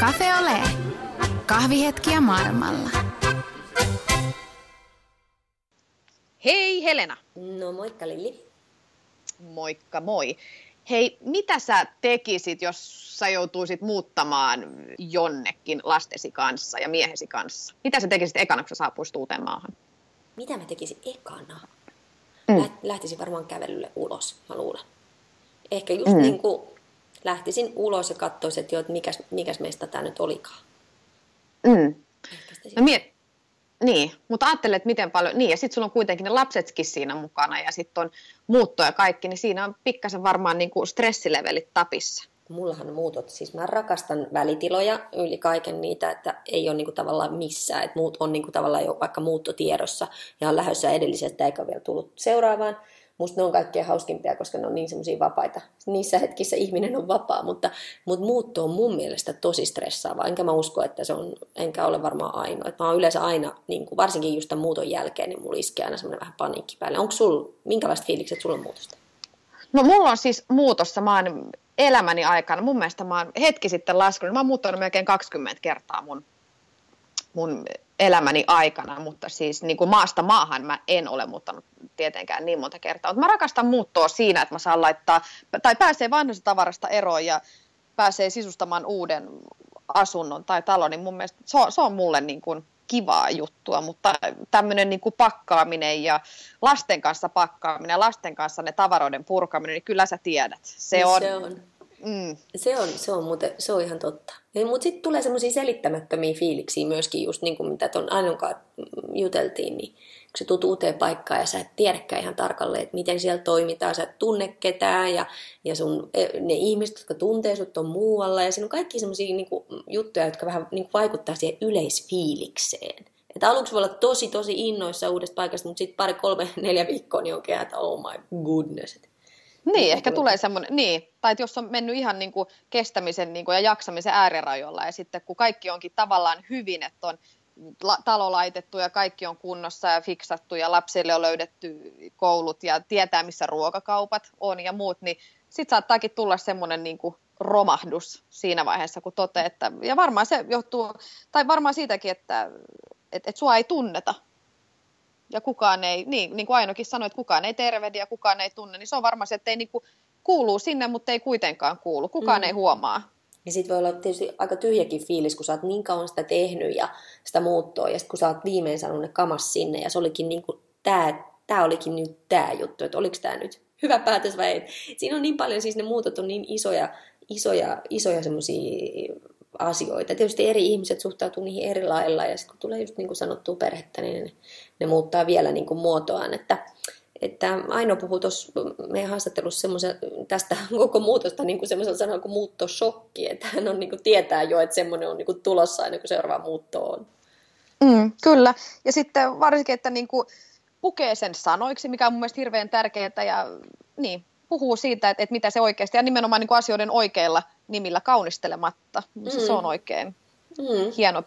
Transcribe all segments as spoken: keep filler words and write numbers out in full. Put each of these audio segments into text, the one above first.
Cafe Olé. Kahvihetkiä maailmalla. Hei Helena. No moikka Lilli. Moikka moi. Hei, mitä sä tekisit, jos sä joutuisit muuttamaan jonnekin lastesi kanssa ja miehesi kanssa? Mitä sä tekisit ekana, kun sä saapuisit uuteen maahan? Mitä mä tekisin ekana? Mm. Lähtisin varmaan kävelylle ulos, mä luulen. Ehkä just mm. niin kuin lähtisin ulos ja katsoisin, että, jo, että mikäs, mikäs meistä tämä nyt olikaan. Mm. No miet... Niin, mutta ajattelen, että miten paljon... Niin, ja sitten sulla on kuitenkin ne lapsetkin siinä mukana ja sitten on muutto ja kaikki, niin siinä on pikkasen varmaan niin kuin stressilevelit tapissa. Mullahan muutot, siis mä rakastan välitiloja yli kaiken niitä, että ei ole niinku tavallaan missään, että muut on niinku tavallaan jo vaikka muuttotiedossa ja on lähdössä edellisestä eikä vielä tullut seuraavaan. Musta ne on kaikkein hauskimpia, koska ne on niin semmoisia vapaita. Niissä hetkissä ihminen on vapaa, mutta, mutta muutto on mun mielestä tosi stressaavaa. Enkä mä usko, että se on, enkä ole varmaan ainoa. Mä oon yleensä aina, niin kuin varsinkin just tämän muuton jälkeen, niin mulla iskee aina semmoinen vähän paniikki päälle. Onko sulla, minkälaiset fiilikset sulla on muutosta? No mulla on siis muutossa, mä oon elämäni aikana, mun mielestä mä oon hetki sitten laskenut, mä oon muuttanut melkein kaksikymmentä kertaa mun, mun elämäni aikana, mutta siis niin kuin maasta maahan mä en ole muuttanut tietenkään niin monta kertaa, mutta mä rakastan muuttoa siinä, että mä saan laittaa, tai pääsee vanhasta tavarasta eroon ja pääsee sisustamaan uuden asunnon tai talon, niin mun mielestä se on, se on mulle niin kuin kivaa juttua, mutta tämmöinen niin kuin pakkaaminen ja lasten kanssa pakkaaminen ja lasten kanssa ne tavaroiden purkaminen, niin kyllä sä tiedät. Se on, se on. Mm. Se on, se on, muuten, se on ihan totta. Mutta sitten tulee semmoisia selittämättömiä fiiliksiä myöskin, just niin kuin mitä tuon Ainonkaan juteltiin, niin kun sä tulet uuteen paikkaan ja sä et tiedäkään ihan tarkalleen, että miten siellä toimitaan, sä et tunne ketään ja, ja sun, ne ihmiset, jotka tuntee sut on muualla ja siinä on kaikki semmoisia niin kuin juttuja, jotka vähän niin kuin vaikuttaa siihen yleisfiilikseen. Että aluksi voi olla tosi tosi innoissa uudesta paikasta, mutta sitten pari, kolme, neljä viikkoa niin oikein, että oh my goodness. Niin, ehkä tulee semmoinen, niin, tai että jos on mennyt ihan niin kuin kestämisen niin kuin ja jaksamisen äärirajoilla ja sitten kun kaikki onkin tavallaan hyvin, että on la- talo laitettu ja kaikki on kunnossa ja fiksattu ja lapsille on löydetty koulut ja tietää missä ruokakaupat on ja muut, niin sitten saattaakin tulla semmoinen niin kuin romahdus siinä vaiheessa, kun toteaa, että ja varmaan se johtuu, tai varmaan siitäkin, että et, et sua ei tunneta. Ja kukaan ei, niin, niin kuin Ainokin sanoi, että kukaan ei tervehdi ja kukaan ei tunne, niin se on varmaan se, että ei niin kuin, kuuluu sinne, mutta ei kuitenkaan kuulu. Kukaan mm. ei huomaa. Ja sitten voi olla tietysti aika tyhjäkin fiilis, kun sä oot niin kauan sitä tehnyt ja sitä muuttoa. Ja sitten kun sä oot viimein saanut ne kamas sinne ja se olikin niin kuin tää, tää olikin nyt tää juttu, että oliko tää nyt hyvä päätös vai ei. Siinä on niin paljon, siis ne muutot on niin isoja, isoja, isoja semmoisia asioita. Tietysti eri ihmiset suhtautuu niihin eri lailla ja sitten kun tulee just niin kuin sanottua perhettä, niin ne, ne muuttaa vielä niin kuin muotoaan. Että, että Aino puhui tuossa meidän haastattelussa tästä koko muutosta niin kuin semmoisella sanalla kuin muuttoshokki, että hän on, niin kuin tietää jo, että semmoinen on niin kuin tulossa aina kun seuraava muutto on. Mm, kyllä. Ja sitten varsinkin, että niin kuin pukee sen sanoiksi, mikä on mun mielestä hirveän tärkeää ja niin. Puhuu siitä, että, että mitä se oikeasti, ja nimenomaan niin kuin asioiden oikeilla nimillä kaunistelematta. Mm. Se on oikein mm. hieno,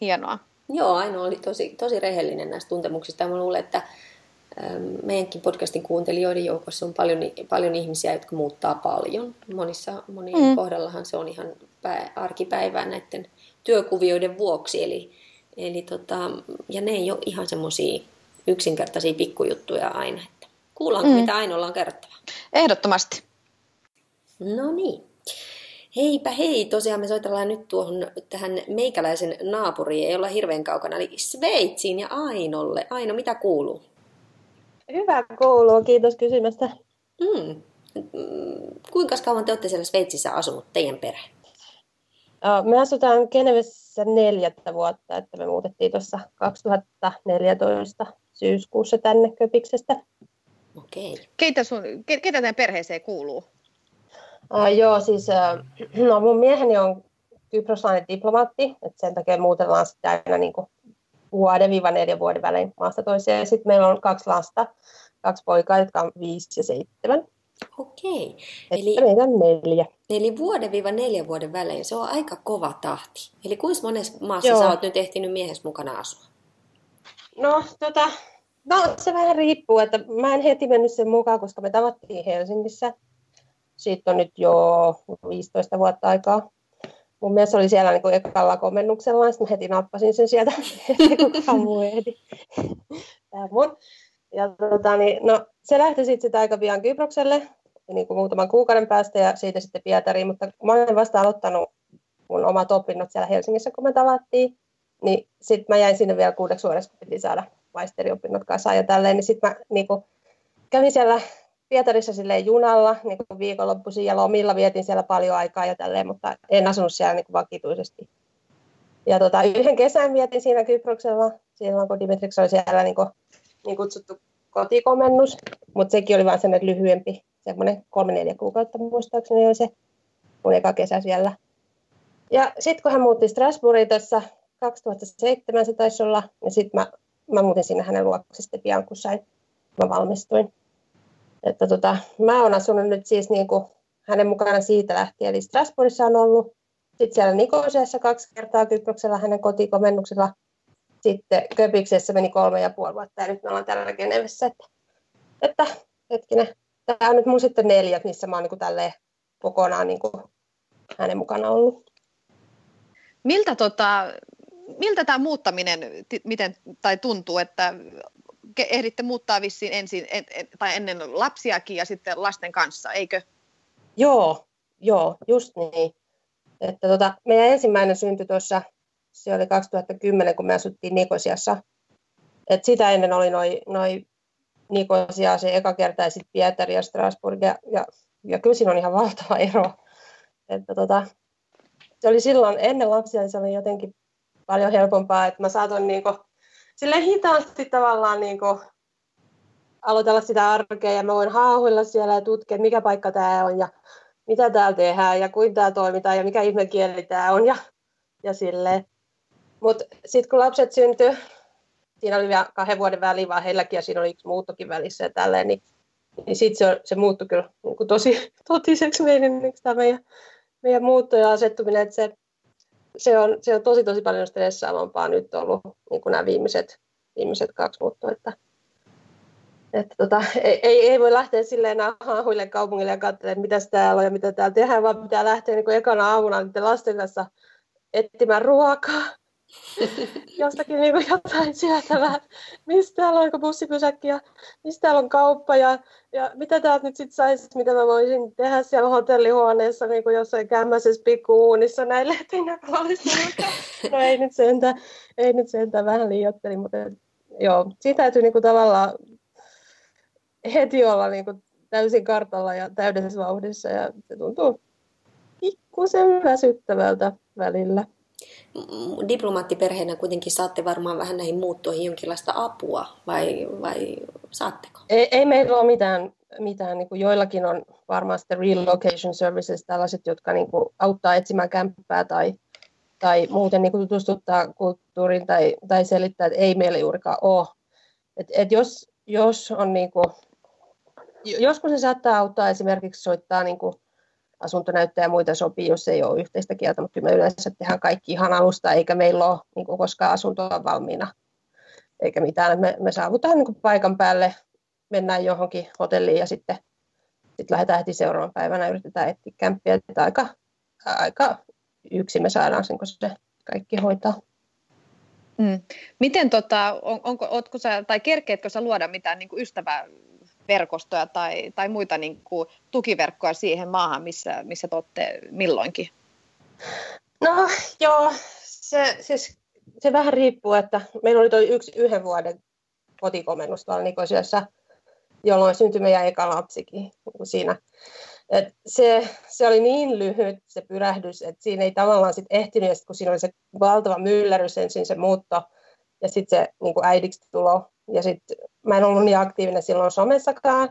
hienoa. Joo, Aino oli tosi, tosi rehellinen näistä tuntemuksista. Mä luulen, että meidänkin podcastin kuuntelijoiden joukossa on paljon, paljon ihmisiä, jotka muuttaa paljon. Monissa, monien mm. kohdallahan se on ihan pää, arkipäivää näiden työkuvioiden vuoksi. Eli, eli tota, ja ne ei ole ihan semmoisia yksinkertaisia pikkujuttuja aina. Kuullaanko, mm. mitä Ainolla on kerrottavaa? Ehdottomasti. No niin. Heipä hei, tosiaan me soitellaan nyt tuohon tähän meikäläisen naapuriin, ei olla hirveän kaukana, eli Sveitsiin ja Ainolle. Aino, mitä kuuluu? Hyvä kuuluu, kiitos kysymästä. Mm. Kuinka kauan te olette siellä Sveitsissä asunut teidän perään? Me asutaan Genevessä neljättä vuotta, että me muutettiin tuossa kaksituhattaneljätoista syyskuussa tänne Köpiksestä. Okei. Keitä, sun, ke, keitä tämän perheeseen kuuluu? Äh, joo, siis äh, no, mun mieheni on kyproslainen diplomaatti, että sen takia muutellaan sitä aina niin kuin vuoden-neljän vuoden välein maasta toiseen. Ja sitten meillä on kaksi lasta, kaksi poikaa, jotka on viisi ja seitsemän. Okei. Eli, meitä on neljä. Eli vuoden-neljän vuoden välein, se on aika kova tahti. Eli kuinka monessa maassa joo. sä oot nyt ehtinyt miehes mukana asua? No, tota... No se vähän riippuu, että mä en heti mennyt sen mukaan, koska me tavattiin Helsingissä. Siitä on nyt jo viisitoista vuotta aikaa. mun mielestä oli siellä niinku ekalla komennuksella, ja sitten heti nappasin sen sieltä, kukaan muu ehdi. Tämä mun. Ja tota, niin, no, se lähti sitten sit aika pian Kyprokselle, niin kuin muutaman kuukauden päästä, ja siitä sitten Pietariin, mutta mä olen vasta aloittanut mun omat opinnot siellä Helsingissä, kun me tavattiin, niin sitten mä jäin sinne vielä kuudeksi vuodeksi, kun piti saada maisteriopinnot kasaan ja tälleen, niin sitten mä niin kuin kävin siellä Pietarissa silleen junalla, niin kuin viikonloppuisin ja lomilla vietin siellä paljon aikaa ja tälleen, mutta en asunut siellä niin kuin vakituisesti. Ja tota, yhden kesän vietin siinä Kyproksella, silloin kun Dimitrix oli siellä niin kuin niin kutsuttu kotikomennus, mutta sekin oli vain sellainen lyhyempi, semmoinen kolme neljä kuukautta muistaakseni oli se mun eka kesä siellä. Ja sitten kun hän muutti Strasbourgiin tuossa kaksituhattaseitsemän se taisi olla, niin sitten mä, mä muutin sinne hänen luoksesta pian, kun sain, mä valmistuin. Että tota, mä oon asunut nyt siis niin kuin hänen mukanaan siitä lähtien, eli Strasbourgissa on ollut, sitten siellä Nicosiassa kaksi kertaa Kyproksella hänen kotikomennuksella, sitten Köpiksessä meni kolme ja puoli vuotta, ja nyt me ollaan täällä Genevessä, että, että hetkinen, tämä on nyt mun sitten neljät, missä mä oon niin kuin tälleen kokonaan niin kuin hänen mukana ollut. Miltä tota, miltä tämä muuttaminen t- miten, tai tuntuu, että ehditte muuttaa vissiin ensin, en, en, tai ennen lapsiakin ja sitten lasten kanssa, eikö? Joo, joo, just niin. Että tota, meidän ensimmäinen syntyi tuossa, se oli kaksituhattakymmenen, kun me asuttiin Nicosiassa. Et sitä ennen oli noi, noi Nicosia, se eka kerta ja sitten Pietari ja Strasbourg, ja, ja, ja kyllä siinä on ihan valtava ero. Että tota, se oli silloin ennen lapsia, se oli jotenkin paljon helpompaa, että mä saatoin niinku silleen hitaasti tavallaan niinku aloitella sitä arkea ja mä voin haahuilla siellä ja tutkia, mikä paikka tää on ja mitä täällä tehdään ja kuinka täällä toimitaan ja mikä ihme kieli tää on ja, ja silleen. Mut sit kun lapset syntyi, siinä oli vielä kahden vuoden väliin vaan heilläkin ja siinä oli yksi muuttokin välissä ja tälleen, niin, niin sit se, se muuttui kyllä niinku tosi totiseksi meininneksi tämä meidän, meidän muutto ja asettuminen, että se Se on, se on tosi, tosi paljon stressaavampaa nyt ollut niin kuin nämä viimeiset, viimeiset kaksi muuttoa. Että, että tota, ei, ei voi lähteä silleen haahuille kaupungille ja katselemaan, että mitäs täällä on ja mitä täällä tehdään, vaan pitää lähteä niin kuin ekana aamuna niiden lasten kanssa etsimään ruokaa. Jostakin niin kuin jotain sieltä vähän, mistä täällä on bussipysäkki ja mistä täällä on kauppa ja, ja mitä täältä nyt sitten saisi, mitä mä voisin tehdä siellä hotellihuoneessa niin kuin jossain kämmäisessä pikkuuunissa näin lehtinäpallissa, no ei nyt sentään, ei nyt sentään vähän liioitteli, mutta joo, siinä täytyy niin kuin tavallaan heti olla niin kuin täysin kartalla ja täydessä vauhdissa ja se tuntuu pikkusen väsyttävältä välillä. Diplomaattiperheenä kuitenkin saatte varmaan vähän näihin muuttuihin jonkinlaista apua, vai, vai saatteko? Ei, ei meillä ole mitään, mitään niin kuin joillakin on varmaan sitten relocation services, tällaiset, jotka niin kuin auttaa etsimään kämppää tai, tai muuten niin kuin tutustuttaa kulttuuriin tai, tai selittää, että ei meillä juurikaan ole. Et, et jos, jos on niin kuin, joskus se saattaa auttaa esimerkiksi soittaa niin kuin asuntonäyttöjä ja muita sopii, jos ei ole yhteistä kieltä, mutta kyllä me yleensä tehdään kaikki ihan alusta, eikä meillä ole niin kuin koskaan asuntoa valmiina, eikä mitään. Me, me saavutaan niin kuin paikan päälle, mennään johonkin hotelliin ja sitten sit lähdetään heti seuraavan päivänä, yritetään etsiä kämppiä, että aika, aika yksin me saadaan sen, kun se kaikki hoitaa. Mm. Miten, tota, on, onko, ootko sä, tai kerkeetkö sä luoda mitään niin kuin ystävää, verkostoja tai, tai muita niin kuin tukiverkkoja siihen maahan, missä, missä te olette milloinkin? No joo, se, siis, se vähän riippuu, että meillä oli toi yksi yhden vuoden kotikomennus tuolla Nicosiassa, jolloin syntyi meidän eka lapsikin siinä. Et se, se oli niin lyhyt se pyrähdys, että siinä ei tavallaan sit ehtinyt, ja sit, kun siinä oli se valtava myllärys ensin se muutto ja sitten se niin kuin äidiksi tulo. Ja sitten mä en ollut niin aktiivinen silloin somessakaan,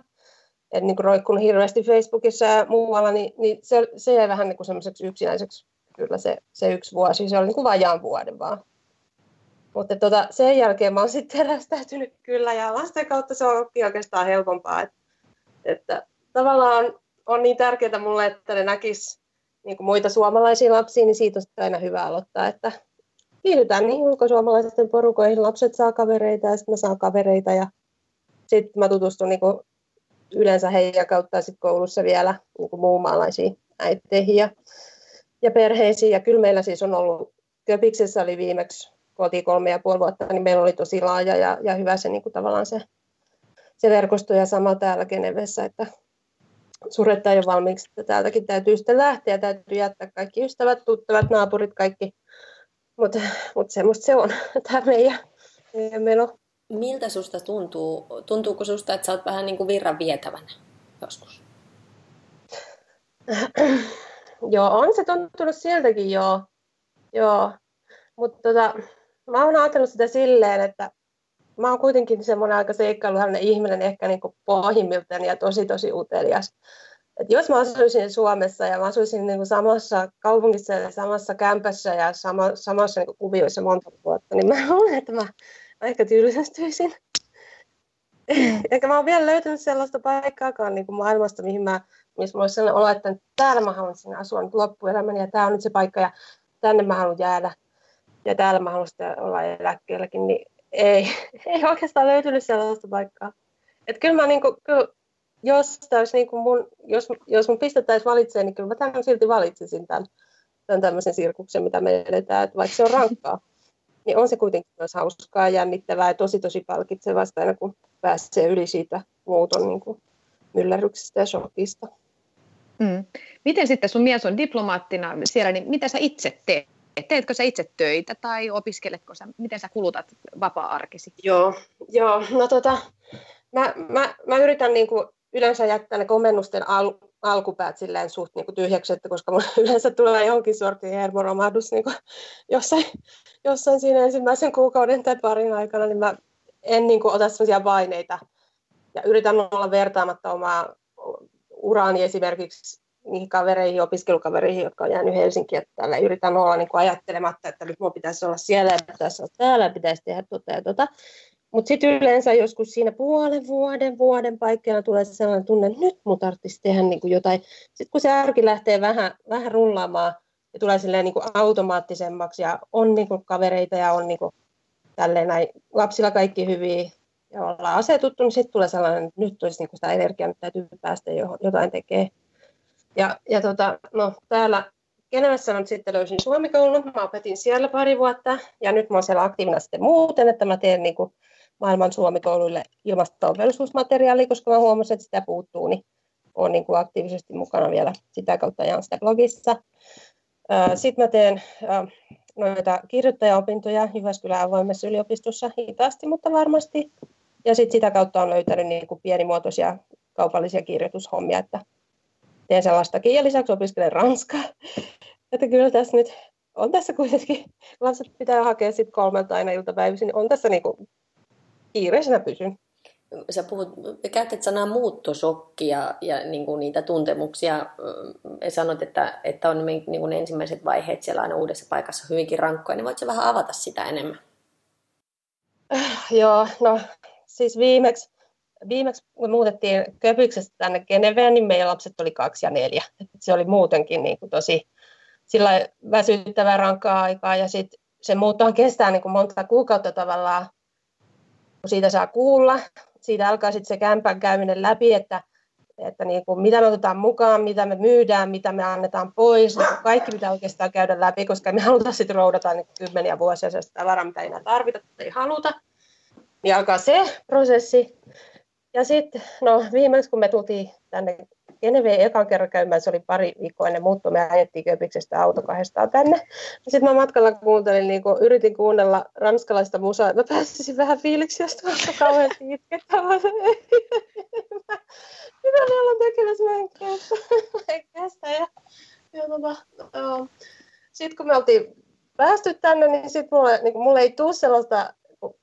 että niin roikkun hirveästi Facebookissa ja muualla, niin, niin se, se jäi vähän niin semmoiseksi yksinäiseksi kyllä se, se yksi vuosi. Se oli niin kuin vajaan vuoden vaan. Mutta tota, sen jälkeen mä oon sitten terästäytynyt kyllä, ja lasten kautta se on oikeastaan helpompaa. Että, että tavallaan on, on niin tärkeää mulle, että ne näkis niin kuin muita suomalaisia lapsia, niin siitä on aina hyvä aloittaa, että kiihdytään niihin ulkosuomalaisten porukoihin, lapset saa kavereita ja sitten mä saan kavereita ja sitten mä tutustun niinku yleensä heidän kautta sit koulussa vielä niinku muunmaalaisiin äiteihin ja, ja perheisiin. Ja kyllä meillä siis on ollut, Köpiksessä oli viimeksi, kun oltiin kolme ja puoli vuotta, niin meillä oli tosi laaja ja, ja hyvä se, niin kuin tavallaan se, se verkosto ja sama täällä Genevessä, että suretta ei ole valmiiksi, että täältäkin täytyy sitten lähteä, täytyy jättää kaikki ystävät, tuttavat, naapurit, kaikki, mutta mut semmoista se on, tämä meidän, meidän meno. Miltä susta tuntuu? Tuntuuko susta, että sä oot vähän niin kuin virran vietävänä joskus? Joo, on se tuntunut sieltäkin, joo. Joo. Mutta tota, mä oon ajatellut sitä silleen, että mä oon kuitenkin semmoinen aika seikkailuhällinen ihminen ehkä niin kuin pohjimmiltani ja tosi tosi utelias. Et jos mä asuisin Suomessa ja mä asuisin niin kuin samassa kaupungissa ja samassa kämpässä ja sama, samassa niin kuin kuvioissa monta vuotta, niin mä luulen, että mä ehkä tylsästyisin. Eikä mä oon vielä löytänyt sellaista paikkaakaan niin kuin maailmasta, mihin mä, missä mä oon sellainen olo, että täällä mä haluaisin asua nyt loppuelämäni ja tää on nyt se paikka ja tänne mä haluan jäädä ja täällä mä haluan sitä olla eläkkeelläkin, niin ei, ei oikeastaan löytynyt sellaista paikkaa. Että kyllä mä niinku, kyllä, jos, niinku mun, jos, jos mun pistettäisiin valitsemaan, niin kyllä mä tämän silti valitsisin tämän, tämän tämmöisen sirkuksen, mitä me edetään, että vaikka se on rankkaa. Niin on se kuitenkin myös hauskaa, jännittävää ja tosi tosi palkitsevasta aina, kun pääsee yli siitä muuton niin kuin myllerryksestä ja shokista. Mm. Miten sitten sun mies on diplomaattina siellä, niin mitä sä itse teet? Teetkö sä itse töitä tai opiskeletko sä? Miten sä kulutat vapaa-arkisi? Joo, joo. No tota, mä, mä, mä yritän niin kuin yleensä jättää ne komennusten al, alkupäät silleen suht niin kuin tyhjäksi, että koska mulla yleensä tulee johonkin sortin hermoromahdus niin kuin jossain, jossain siinä ensimmäisen kuukauden tai parin aikana, niin mä en niin kuin ota sellaisia paineita ja yritän olla vertaamatta omaa uraani esimerkiksi niihin kavereihin, opiskelukavereihin, jotka on jäänyt Helsinkiin, että täällä yritän olla niin kuin ajattelematta, että nyt minua pitäisi olla siellä ja pitäisi olla täällä ja pitäisi tehdä tuota ja tuota. Mutta sitten yleensä joskus siinä puolen vuoden, vuoden paikkeilla tulee sellainen tunne, että nyt minun tarvitsisi tehdä niin kuin jotain. Sitten kun se arki lähtee vähän, vähän rullaamaan ja tulee silleen niin kuin automaattisemmaksi ja on niin kuin kavereita ja on niin kuin tälleen näin, lapsilla kaikki hyviä ja ollaan asetuttu, niin sitten tulee sellainen, että nyt olisi niin kuin sitä energiaa, nyt täytyy päästä jotain tekemään. Ja, ja tota, no, täällä Genevessä nyt sitten löysin suomikoulun, mä opetin siellä pari vuotta ja nyt mä oon siellä aktiivina sitten muuten, että mä teen niin kuin maailman suomikouluille ilmasto- ja velvollisuusmateriaalia, koska mä huomasin, että sitä puuttuu, niin oon niin kuin aktiivisesti mukana vielä sitä kautta ajan sitä blogissa. Sitten mä teen ää, noita kirjoittajaopintoja Jyväskylän avoimessa yliopistossa hitaasti, mutta varmasti. Ja sitten sitä kautta on löytänyt niin kuin pienimuotoisia kaupallisia kirjoitushommia, että teen sellaistakin ja lisäksi opiskelen ranskaa. Että kyllä tässä nyt on tässä kuitenkin, lapset pitää hakea sitten kolmelta aina iltapäivisin, niin on tässä niinku kiireisenä pysyn. Sä puhut, käytät sanaa muuttosokki ja, ja niinku niitä tuntemuksia. Sanoit, että, että on niinku ne ensimmäiset vaiheet siellä aina uudessa paikassa hyvinkin rankkoja, niin voitko sä vähän avata sitä enemmän? Äh, joo, no siis viimeksi. Viimeksi, kun muutettiin Köpyksestä tänne Geneveen, niin meidän lapset oli kaksi ja neljä. Se oli muutenkin niin kuin tosi sillä väsyttävää rankkaa aikaa. Ja sitten se muuttohan kestää niin kuin monta kuukautta tavallaan, kun siitä saa kuulla. Siitä alkaa sitten se kämpän käyminen läpi, että, että niin kuin mitä me otetaan mukaan, mitä me myydään, mitä me annetaan pois. Niin kaikki pitää oikeastaan käydä läpi, koska me halutaan sitten roudata niin kymmeniä vuosia sitä tavaraa, mitä ei enää tarvita, ei haluta. Niin alkaa se prosessi. Ja sitten, no viimeksi kun me tultiin tänne Geneveen ekan kerran käymään, se oli pari viikkoa ennen muuttua, me ajettiin Köpiksestä auto kahdestaan tänne. Sitten mä matkalla kuuntelin, niin kun yritin kuunnella ranskalaista musaa, että mä pääsisin vähän fiiliksi, jos tuossa kauheasti itkettää. Mitä me ollaan tekemässä, mä en kestä. Ja, ja tota, no. Sitten kun me oltiin päästy tänne, niin sitten mulle, niin mulle ei tule sellaista...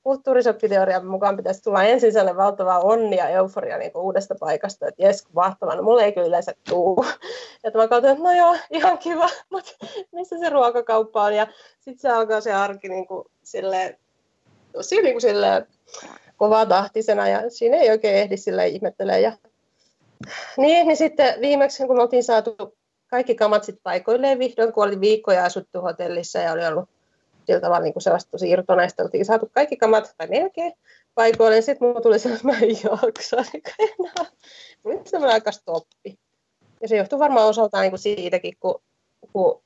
Kulttuurisoppiteorian mukaan pitäisi tulla ensin sellainen valtava onni ja euforia niin kuin uudesta paikasta, että jes, mahtavaa, no mulle ei kyllä yleensä tule. Ja mä katsoin, että no joo, ihan kiva, mutta missä se ruokakauppa on? Ja sitten se alkaa se arki niin kuin silleen, tosi niin kuin silleen kovatahtisena ja siinä ei oikein ehdi silleen ihmettelemään. Ja... Niin, niin sitten viimeksi, kun me oltiin saatu kaikki kamat sitten paikoilleen vihdoin, kun oli viikkoja asuttu hotellissa ja oli ollut sillä tavalla niin kuin sellaista tosi irtonaista, oltiin saatu kaikki kamat tai melkein paikoille, ja sitten minulla tuli sellainen, että mä en jaksa, niin enää. Nyt semmoinen aika stoppi. Ja se johtuu varmaan osaltaan niin kuin siitäkin, kun, kun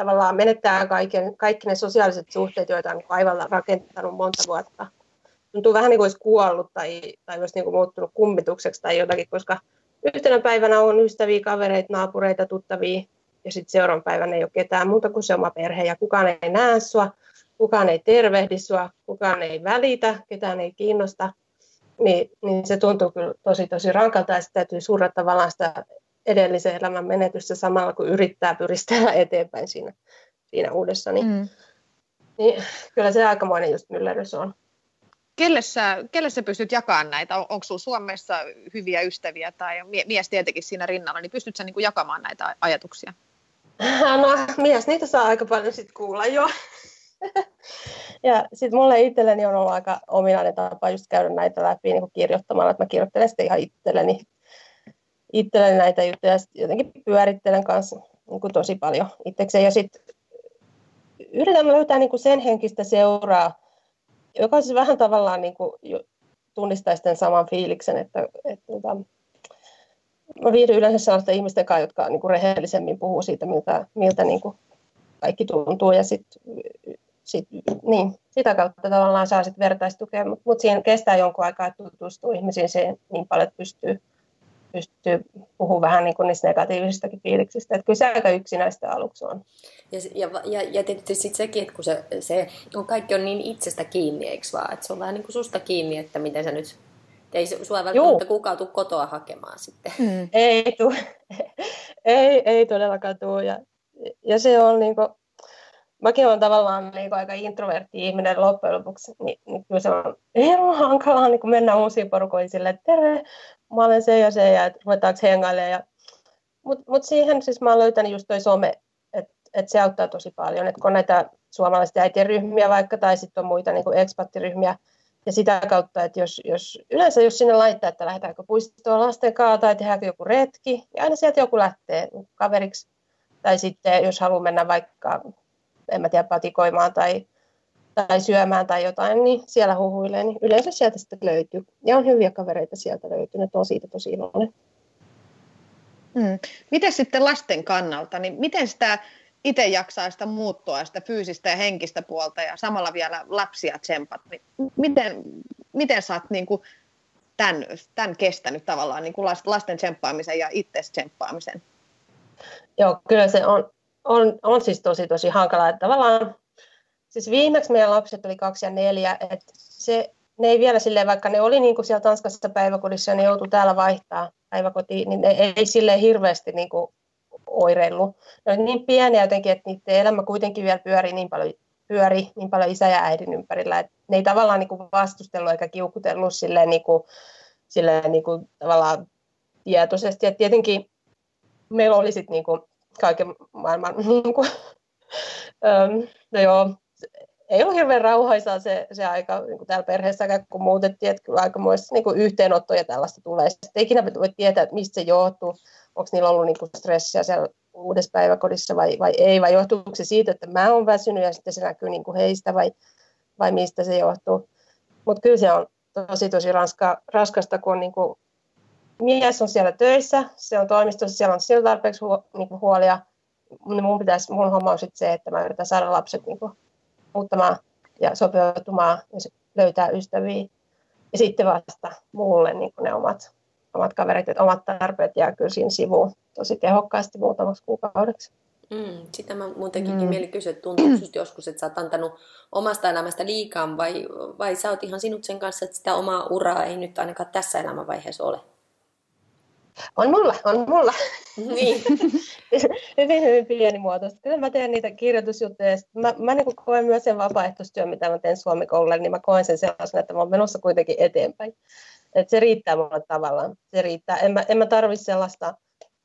tavallaan menettää kaiken, kaikki ne sosiaaliset suhteet, joita on aivan rakentanut monta vuotta. Tuntuu vähän niin kuin olisi kuollut tai, tai olisi niin kuin muuttunut kummitukseksi tai jotakin, koska yhtenä päivänä on ystäviä, kavereita, naapureita, tuttavia ja sitten seuraavan päivänä ei ole ketään muuta kuin se oma perhe ja kukaan ei näe sua, kukaan ei tervehdi sua, kukaan ei välitä, ketään ei kiinnosta. Niin, niin se tuntuu kyllä tosi tosi rankalta ja täytyy surra tavallaan sitä edellisen elämän menetystä samalla, kun yrittää pyristää eteenpäin siinä, siinä uudessa. Niin, mm. niin, kyllä se aikamoinen just myllerys on. Kelle sä, kelle sä pystyt jakamaan näitä? On, onko sulla Suomessa hyviä ystäviä tai mies tietenkin siinä rinnalla, niin pystyt sä niinku jakamaan näitä ajatuksia? No mies, niitä saa aika paljon sitten kuulla jo. Ja sitten mulle itselleni on ollut aika ominainen tapa just käydä näitä läpi niin kuin kirjoittamalla, että mä kirjoittelen sitten ihan itselleni, itselleni näitä juttuja ja jotenkin pyörittelen kanssa niin kuin tosi paljon itsekseen. Ja sitten yritän löytää niin kuin sen henkistä seuraa, joka siis vähän tavallaan niin kuin tunnistaisi tämän saman fiiliksen, että, että mä viihdyn yleensä sellaisten ihmisten kanssa, jotka niin kuin rehellisemmin puhuu siitä, miltä, miltä niin kuin kaikki tuntuu ja sitten sit, niin, sitä kautta tavallaan saa sit vertaistukea, mutta mut siihen kestää jonkun aikaa, että tutustuu ihmisiin siihen niin paljon, että pystyy, pystyy puhumaan vähän niin kuin niistä negatiivisistakin fiiliksistä. Et kyllä se aika yksinäistä aluksi on. Ja, ja, ja, ja tietysti sitten sekin, että kun se, se kun kaikki on niin itsestä kiinni, eikö vaan? Että se on vähän niin kuin susta kiinni, että miten sä nyt... Ei sua välttämättä kukaan tule kotoa hakemaan sitten. Mm. Ei tule. ei, ei todellakaan tule. Ja, ja se on niin kuin... Mäkin olen tavallaan niin aika introvertti ihminen loppujen lopuksi, niin, niin kyllä se on hirveän hankalaa niin mennä uusiin porukoihin silleen, että tere, mä olen se ja se, ja että ruvetaanko hengailemaan. Mutta mut siihen siis mä olen löytänyt just toi some, että et se auttaa tosi paljon, että kun on näitä suomalaisia äitien ryhmiä vaikka, tai sitten on muita niin ekspattiryhmiä, ja sitä kautta, että jos, jos, yleensä jos sinne laittaa, että lähdetäänkö puistoon lasten kanssa, tai tehdäänkö joku retki, niin aina sieltä joku lähtee kaveriksi, tai sitten jos haluaa mennä vaikka... en mä tiedä, patikoimaan tai, tai syömään tai jotain, niin siellä huhuilee, niin yleensä sieltä sitten löytyy. Ja on hyviä kavereita sieltä löytynyt, on siitä tosi iloinen. Hmm. Miten sitten lasten kannalta, niin miten sitä itse jaksaa sitä muuttua, sitä fyysistä ja henkistä puolta ja samalla vielä lapsia tsempat, niin miten, miten sä oot niin kuin tämän, tämän kestänyt tavallaan, niin kuin lasten tsemppaamisen ja itses tsemppaamisen? Joo, kyllä se on. On, on siis tosi, tosi hankalaa, että tavallaan, siis viimeksi meidän lapset oli kaksi ja neljä, että se, ne ei vielä silleen, vaikka ne oli niin kuin siellä Tanskassa päiväkodissa ja ne joutui täällä vaihtaa päiväkotiin, niin ne ei, ei silleen hirveästi niin kuin oireillut. Ne oli niin pieniä jotenkin, että niiden elämä kuitenkin vielä pyörii niin paljon, pyöri, niin paljon isä ja äidin ympärillä, että ne ei tavallaan niin kuin vastustellut eikä kiukutellut silleen, niin kuin, silleen niin kuin tavallaan tietoisesti, että tietenkin meillä oli sitten niin kuin kaiken maailman, niin kuin, no joo, ei ollut hirveän rauhaisaa se, se aika niin kuin täällä perheessäkään, kun muutettiin, että kyllä aikamoista niin yhteenottoja tällaista tulee. Sitten ikinä voi tietää, että mistä se johtuu, onko niillä ollut niin kuin stressiä siellä uudessa päiväkodissa vai, vai ei, vai johtuuko se siitä, että mä oon väsynyt ja sitten se näkyy niin kuin heistä vai, vai mistä se johtuu. Mutta kyllä se on tosi tosi ranska, raskasta, kun on niin kuin mies on siellä töissä, se on toimistossa, siellä on sillä tarpeeksi huo, niin kuin huolia. Mun, pitäisi, mun homma on sitten se, että mä yritän saada lapset niin kuin muuttamaan ja sopeutumaan ja löytää ystäviä. Ja sitten vasta mulle niin kuin ne omat, omat kaverit, että omat tarpeet jää kyllä siinä sivuun tosi tehokkaasti muutamaksi kuukaudeksi. Mm, sitä mä muutenkin mm. mieli kysyä, että tuntuu just joskus, että sä oot antanut omasta elämästä liikaa vai, vai sä oot ihan sinut sen kanssa, että sitä omaa uraa ei nyt ainakaan tässä elämänvaiheessa ole? On mulla, on mulla. Niin. hyvin, hyvin pienimuotoista. Kyllä mä teen niitä kirjoitusjuttuja. Mä, mä niin koen myös sen vapaaehtoistyön, mitä mä teen Suomen koululle, niin mä koen sen sellaisena, että mä oon menossa kuitenkin eteenpäin. Et se riittää mulle tavallaan. Se riittää. En mä, en mä tarvi sellaista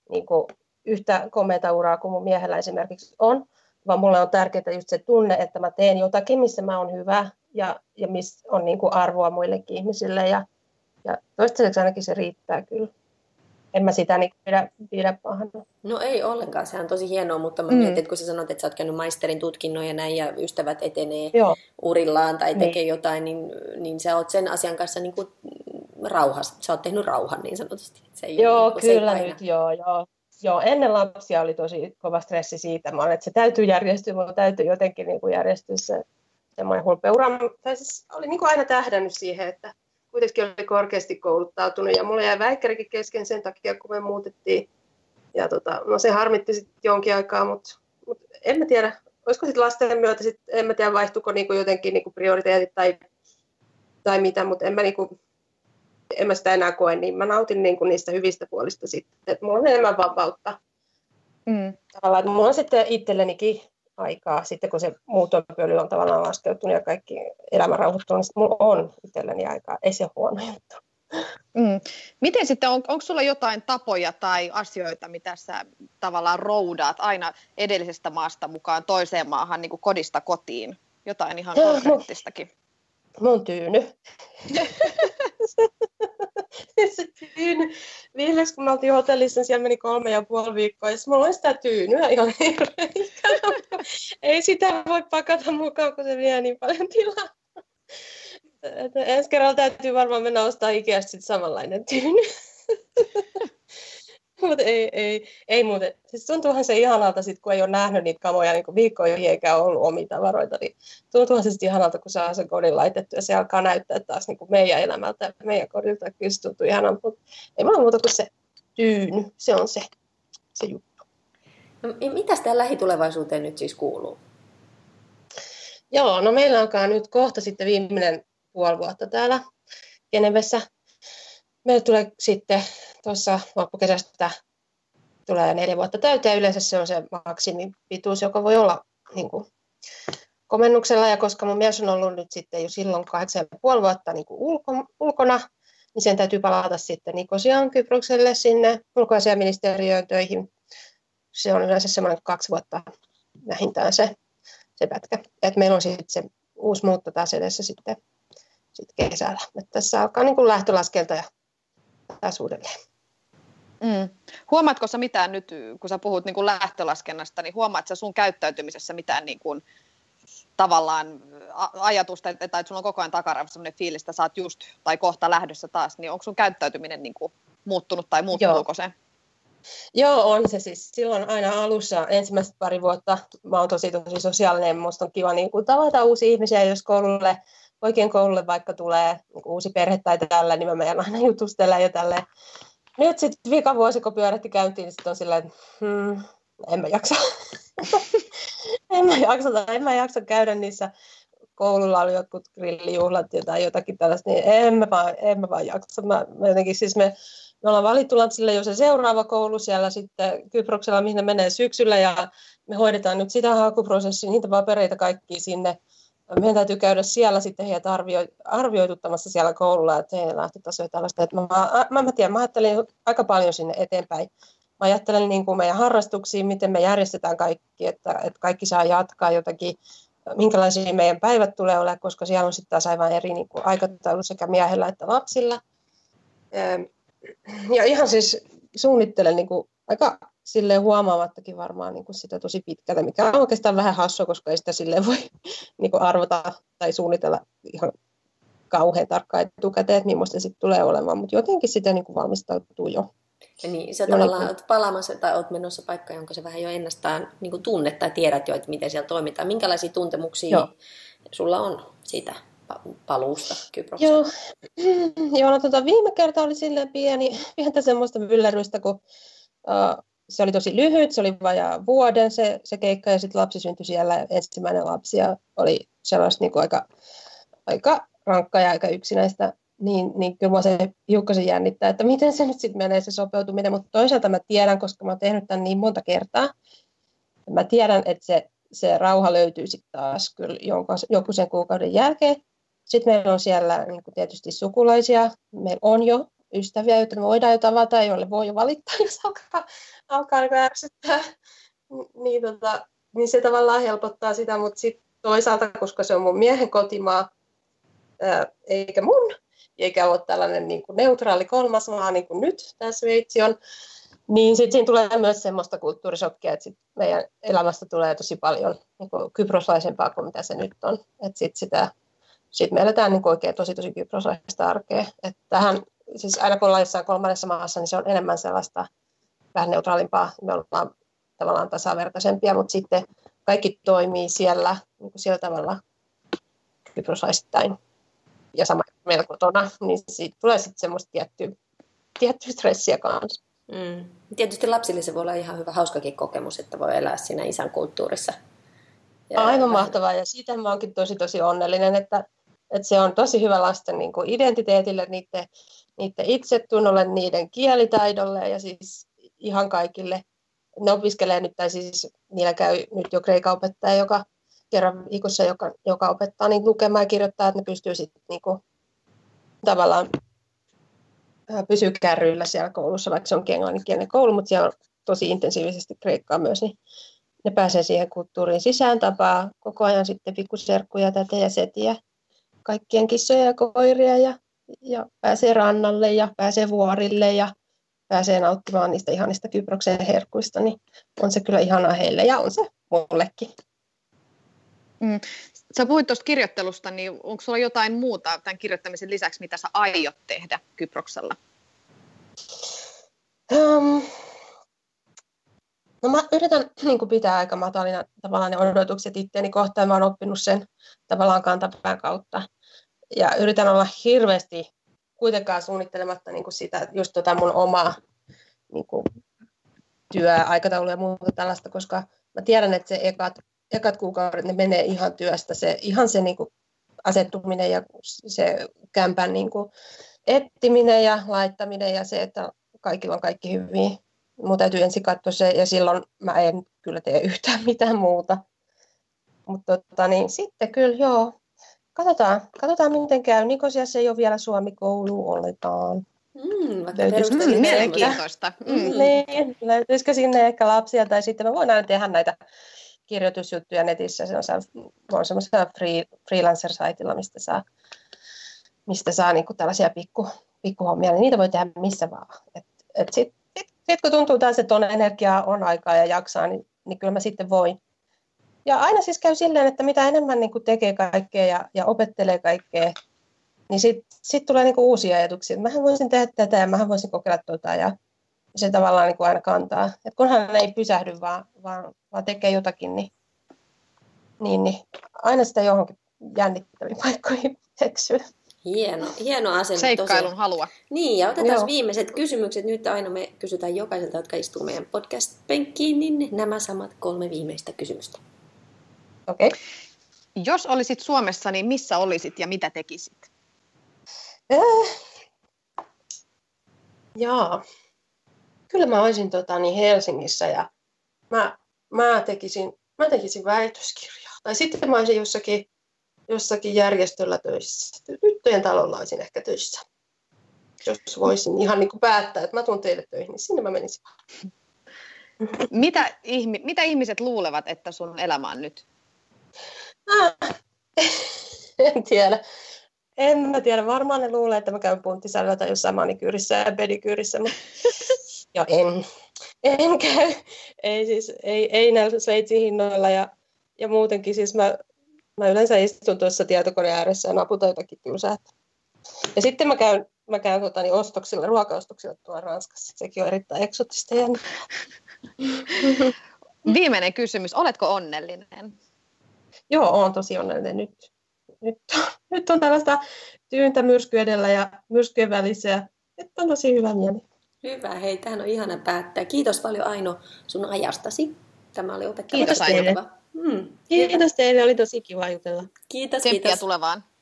niin kuin yhtä komeata uraa kuin mun miehellä esimerkiksi on, vaan mulle on tärkeää just se tunne, että mä teen jotakin, missä mä oon hyvä ja, ja missä on niin kuin arvoa muillekin ihmisille. Ja, ja toistaiseksi ainakin se riittää kyllä. En mä sitä niin pidä, pidä pahana. No ei ollenkaan, sehän on tosi hienoa, mutta mä mm. mietin, että kun sä sanot, että sä oot käynyt maisterin tutkinnon ja näin, ja ystävät etenee Joo. urillaan tai tekee niin. jotain, niin, niin sä oot sen asian kanssa niin kuin rauhassa. Sä oot tehnyt rauhan niin sanotusti. Se ei, joo, niin kuin, kyllä se ei nyt, joo, joo. Joo, ennen lapsia oli tosi kova stressi siitä. Mä olen, että se täytyy järjestyä, mutta täytyy jotenkin niin kuin järjestyä se semmoinen hulppeura. Tai siis olin niin kuin aina tähdännyt siihen, että kuitenkin oli korkeasti kouluttautunut ja mulla jäi väikkärikin kesken sen takia, kun me muutettiin. Ja tota, no se harmitti sitten jonkin aikaa, mutta, mutta en mä tiedä, olisiko sitten lasten myötä, sit, en mä tiedä vaihtuiko niinku jotenkin niinku prioriteetit tai, tai mitä, mutta en mä, niinku, en mä sitä enää koe, niin mä nautin niinku niistä hyvistä puolista sitten, että mulla on enemmän vapautta. Mm. Tavallaan, että mulla on sitten itsellenikin aikaa, sitten kun se muutoinpöly on tavallaan laskeutunut ja kaikki elämä rauhoittunut, niin sitten mulla on itselleni aikaa, ei se huono juttu. Mm. Miten sitten, on, onko sulla jotain tapoja tai asioita, mitä sä tavallaan roudaat aina edellisestä maasta mukaan toiseen maahan, niin kuin kodista kotiin? Jotain ihan konkreettistakin. Mä oon tyyny. Se tyyny. Viimeksi kun me oltiin hotellissa, niin siellä meni kolme ja puoli viikkoa, ja mulla on sitä tyynyä ihan hirveän. Ei sitä voi pakata mukaan, kun se vie niin paljon tilaa. Että ensi kerralla täytyy varmaan mennä ostaa Ikeasta sitten samanlainen tyyny. Mutta ei, ei, ei muuten. Siis tuntuuhan se ihanalta, sit, kun ei ole nähnyt niitä kamoja niin viikkoihin eikä ollut omia tavaroita. Niin tuntuuhan se sitten ihanalta, kun saa sen kodin laitettu ja se alkaa näyttää taas niin kuin meidän elämältä, meidän kodilta. Kyllä se tuntuu ihanalta, mutta ei ole muuta kuin se tyyny. Se on se, se juttu. No, mitäs tää lähitulevaisuuteen nyt siis kuuluu? Joo, no meillä onkaan nyt kohta sitten viimeinen puoli vuotta täällä Genevessä. Meille tulee sitten tuossa loppukesästä tulee neljä vuotta täyteen. Yleensä se on se maksimipituus, joka voi olla niin kuin komennuksella. Ja koska mun mies on ollut nyt sitten jo silloin kahdeksan ja puoli vuotta niin kuin ulko, ulkona, niin sen täytyy palata sitten Nicosiaan Kyprokselle sinne ulkoasiaministeriöön töihin. Se on yleensä semmoinen kaksi vuotta vähintään se, se pätkä. Et meillä on sitten se uusi muutto taas edessä sitten. Sitten kesällä. Että tässä alkaa niin kuin lähtölaskelta ja taas uudelleen. Mm. Huomaatko sä mitään nyt, kun sä puhut niin kuin lähtölaskennasta, niin huomaatko sä sun käyttäytymisessä mitään niin kuin, tavallaan ajatusta, tai että sulla on koko ajan takaraiva sellainen fiilis, että sä oot just tai kohta lähdössä taas, niin onko sun käyttäytyminen niin kuin muuttunut tai muuttuuko se? Joo, on se siis. Silloin aina alussa ensimmäiset pari vuotta mä oon tosi tosi sosiaalinen, musta on kiva niin kuin tavata uusia ihmisiä, jos koululle Oikein koululle vaikka tulee uusi perhe tai tällä, niin mä menen aina jutustelemaan ja tälleen. Nyt sitten vika vuosi, kun pyörähti käyntiin, niin sitten on silleen, että hmm, en mä jaksa. en, mä jaksa en mä jaksa käydä niissä. Koululla oli jotkut grillijuhlat tai jotakin tällaista, niin en mä vaan, en mä vaan jaksa. Mä, mä jotenkin, siis me, me ollaan valittu lapsille jo se seuraava koulu siellä sitten Kyproksella, mihin ne menee syksyllä, ja me hoidetaan nyt sitä hakuprosessia, niitä papereita kaikki sinne. Meidän täytyy käydä siellä sitten heitä arvio, arvioituttamassa siellä koululla, että heillä lähtötasoja tällaista. Että mä, mä, mä tiedän, mä ajattelin aika paljon sinne eteenpäin. Mä ajattelen niin kuin meidän harrastuksiin, miten me järjestetään kaikki, että, että kaikki saa jatkaa jotakin, minkälaisia meidän päivät tulee olemaan, koska siellä on sitten taas aivan eri niin kuin aikataulu sekä miehellä että lapsilla. Ja ihan siis suunnittelen niin kuin aika silleen huomaamattakin varmaan niin kuin sitä tosi pitkältä, mikä on oikeastaan vähän hassua, koska ei sitä silleen voi niin kuin arvota tai suunnitella ihan kauhean tarkkaan etukäteen, että millaista se sitten tulee olemaan, mutta jotenkin sitä niin kuin valmistautuu jo. Ja niin, sä tavallaan niin, olet palaamassa tai olet menossa paikkaan, jonka sä vähän jo ennestään niin kuin tunnet tai tiedät jo, että miten siellä toimitaan. Minkälaisia tuntemuksia joo. sulla on siitä paluusta Kyprokseen? Joo, joo no, tuota, viime kerta oli silleen pieni, pientä semmoista myllerrystä, kun uh, se oli tosi lyhyt, se oli vajaa vuoden se, se keikka ja sitten lapsi syntyi siellä, ensimmäinen lapsi ja oli sellaista niin kuin aika, aika rankkaa ja aika yksinäistä, niin, niin kyllä minua se hiukkasen jännittää, että miten se nyt sitten menee se sopeutuminen, mutta toisaalta mä tiedän, koska mä oon tehnyt tämän niin monta kertaa, mä tiedän, että se, se rauha löytyy sitten taas kyllä jonkun, joku sen kuukauden jälkeen. Sitten meillä on siellä niin kuin tietysti sukulaisia, meillä on jo ystäviä, joita me voidaan jo tavata, joille voi jo valittaa, jos alkaa, alkaa niin ärsyttää. Niin, tota, niin se tavallaan helpottaa sitä, mutta sit toisaalta, koska se on mun miehen kotimaa, ää, eikä mun, eikä ole tällainen niin kuin neutraali kolmas maa, niin kuin nyt tämä Sveitsi on, niin sitten siinä tulee myös semmoista kulttuurishokkia, että sit meidän elämästä tulee tosi paljon niin kuin kyproslaisempaa kuin mitä se nyt on. Että sitten sitä, sit me eletään niin kuin oikein tosi tosi kyproslaista arkea. Että tähän, siis aina kun ollaan jossain kolmannessa maassa, niin se on enemmän sellaista vähän neutraalimpaa, me ollaan tavallaan tasavertaisempia, mutta sitten kaikki toimii siellä niin kuin sillä tavalla kyprosaisittain. Ja sama meillä kotona, niin siitä tulee sitten semmoista tiettyä, tiettyä stressiä kanssa. Mm. Tietysti lapsille se voi olla ihan hyvä, hauskakin kokemus, että voi elää siinä isän kulttuurissa. Ja aivan mahtavaa, ja siitä mä oonkin tosi tosi onnellinen, että, että se on tosi hyvä lasten niin kuin identiteetille, niiden, niiden itsetunnolle, niiden kielitaidolle ja siis ihan kaikille. Ne opiskelee nyt, tai siis niillä käy nyt jo kreikan opettaja, joka kerran viikossa, joka, joka opettaa niin lukemaan ja kirjoittaa, että ne pystyy sitten niin kuin tavallaan pysyä kärryillä siellä koulussa, vaikka se on englanninkielinen koulu, mutta siellä on tosi intensiivisesti kreikkaa myös, niin ne pääsee siihen kulttuuriin sisään, tapaa koko ajan sitten pikkuserkkuja, tätä ja setiä, kaikkien kissoja ja koiria, ja, ja pääsee rannalle ja pääsee vuorille ja pääsee nauttimaan niistä ihanista Kyproksen herkuista, niin on se kyllä ihanaa heille ja on se mullekin. Mm. Sä puhuit tuosta kirjoittelusta, niin onko sulla jotain muuta tämän kirjoittamisen lisäksi, mitä sä aiot tehdä Kyproksella? Um, no mä yritän niin kun pitää aika matalina tavallaan ne odotukset itseäni kohtaan. Mä oon oppinut sen tavallaan kantapään kautta. Ja yritän olla hirveästi kuitenkaan suunnittelematta niin kun sitä, just tota mun omaa niin kun työaikataulua ja muuta tällaista, koska mä tiedän, että se ekat Ekat kuukaudet ne menee ihan työstä, se, ihan se niin kuin asettuminen ja se kämpän niin kuin etsiminen ja laittaminen ja se, että kaikilla on kaikki hyvin. Mun täytyy ensin katsoa se ja silloin mä en kyllä tee yhtään mitään muuta. Mutta tota, niin, sitten kyllä joo, katsotaan, katsotaan miten käy. Nicosiassa ei ole vielä suomikoulua ollenkaan. Mm, löytyisikö mm, mm. niin, löytyisikö sinne ehkä lapsia tai sitten mä voin aina tehdä näitä kirjoitusjuttuja netissä, se on, on semmoisella free, freelancer-saitilla, mistä saa, mistä saa niinku tällaisia pikku, pikkuhommia, niin niitä voi tehdä missä vaan. Et, et sitten sit, sit, kun tuntuu taas, että on energiaa, on aikaa ja jaksaa, niin, niin kyllä mä sitten voin. Ja aina siis käy silleen, että mitä enemmän niinku tekee kaikkea ja, ja opettelee kaikkea, niin sitten sit tulee niinku uusia ajatuksia. Mähän voisin tehdä tätä ja mähän voisin kokeilla tota ja se tavallaan niin kuin aina kantaa. Et kunhan ei pysähdy, vaan, vaan, vaan tekee jotakin, niin, niin, niin aina sitä johonkin jännittäviin paikkoihin eksyy. Hieno, hieno asenne. Seikkailun tosiaan halua. Niin, ja otetaan Joo. viimeiset kysymykset. Nyt aina me kysytään jokaiselta, jotka istuu meidän podcast-penkkiin, niin nämä samat kolme viimeistä kysymystä. Okei. Okay. Jos olisit Suomessa, niin missä olisit ja mitä tekisit? Eh. Jaa. Kyllä mä olisin tota, niin Helsingissä ja mä, mä, tekisin, mä tekisin väitöskirjaa. Tai sitten mä olisin jossakin, jossakin järjestöllä töissä. Tyttöjen talolla olisin ehkä töissä. Jos voisin ihan niin kuin päättää, että mä tuun teille töihin, niin sinne mä menisin. Mitä, ihmi, mitä ihmiset luulevat, että sun elämä on nyt? Ah, en tiedä. En mä tiedä. Varmaan ne luulee, että mä käyn punttisalilla tai jossain manikyyrissä ja pedikyyrissä. Mutta ja en, en käy. Ei, siis, ei, ei näillä Sveitsin hinnoilla ja, ja muutenkin. Siis mä, mä yleensä istun tuossa tietokoneen ääressä ja naputan jotakin tylsää. Ja sitten mä käyn, mä käyn tota, niin ostoksilla, ruokaostoksilla tuolla Ranskassa. Sekin on erittäin eksotista. Ja viimeinen kysymys. Oletko onnellinen? Joo, olen tosi onnellinen nyt. Nyt, nyt on tällaista tyyntä myrsky edellä ja myrskyjen välissä. Nyt on tosi hyvä mieli. Hyvä, hei, tähän on ihana päättää. Kiitos paljon Aino sun ajastasi. Tämä oli opettava. Kiitos, kiitos teille. Mm, kiitos teille, oli tosi kiva jutella. Kiitos, kiitos. Tsemppiä tulevaan.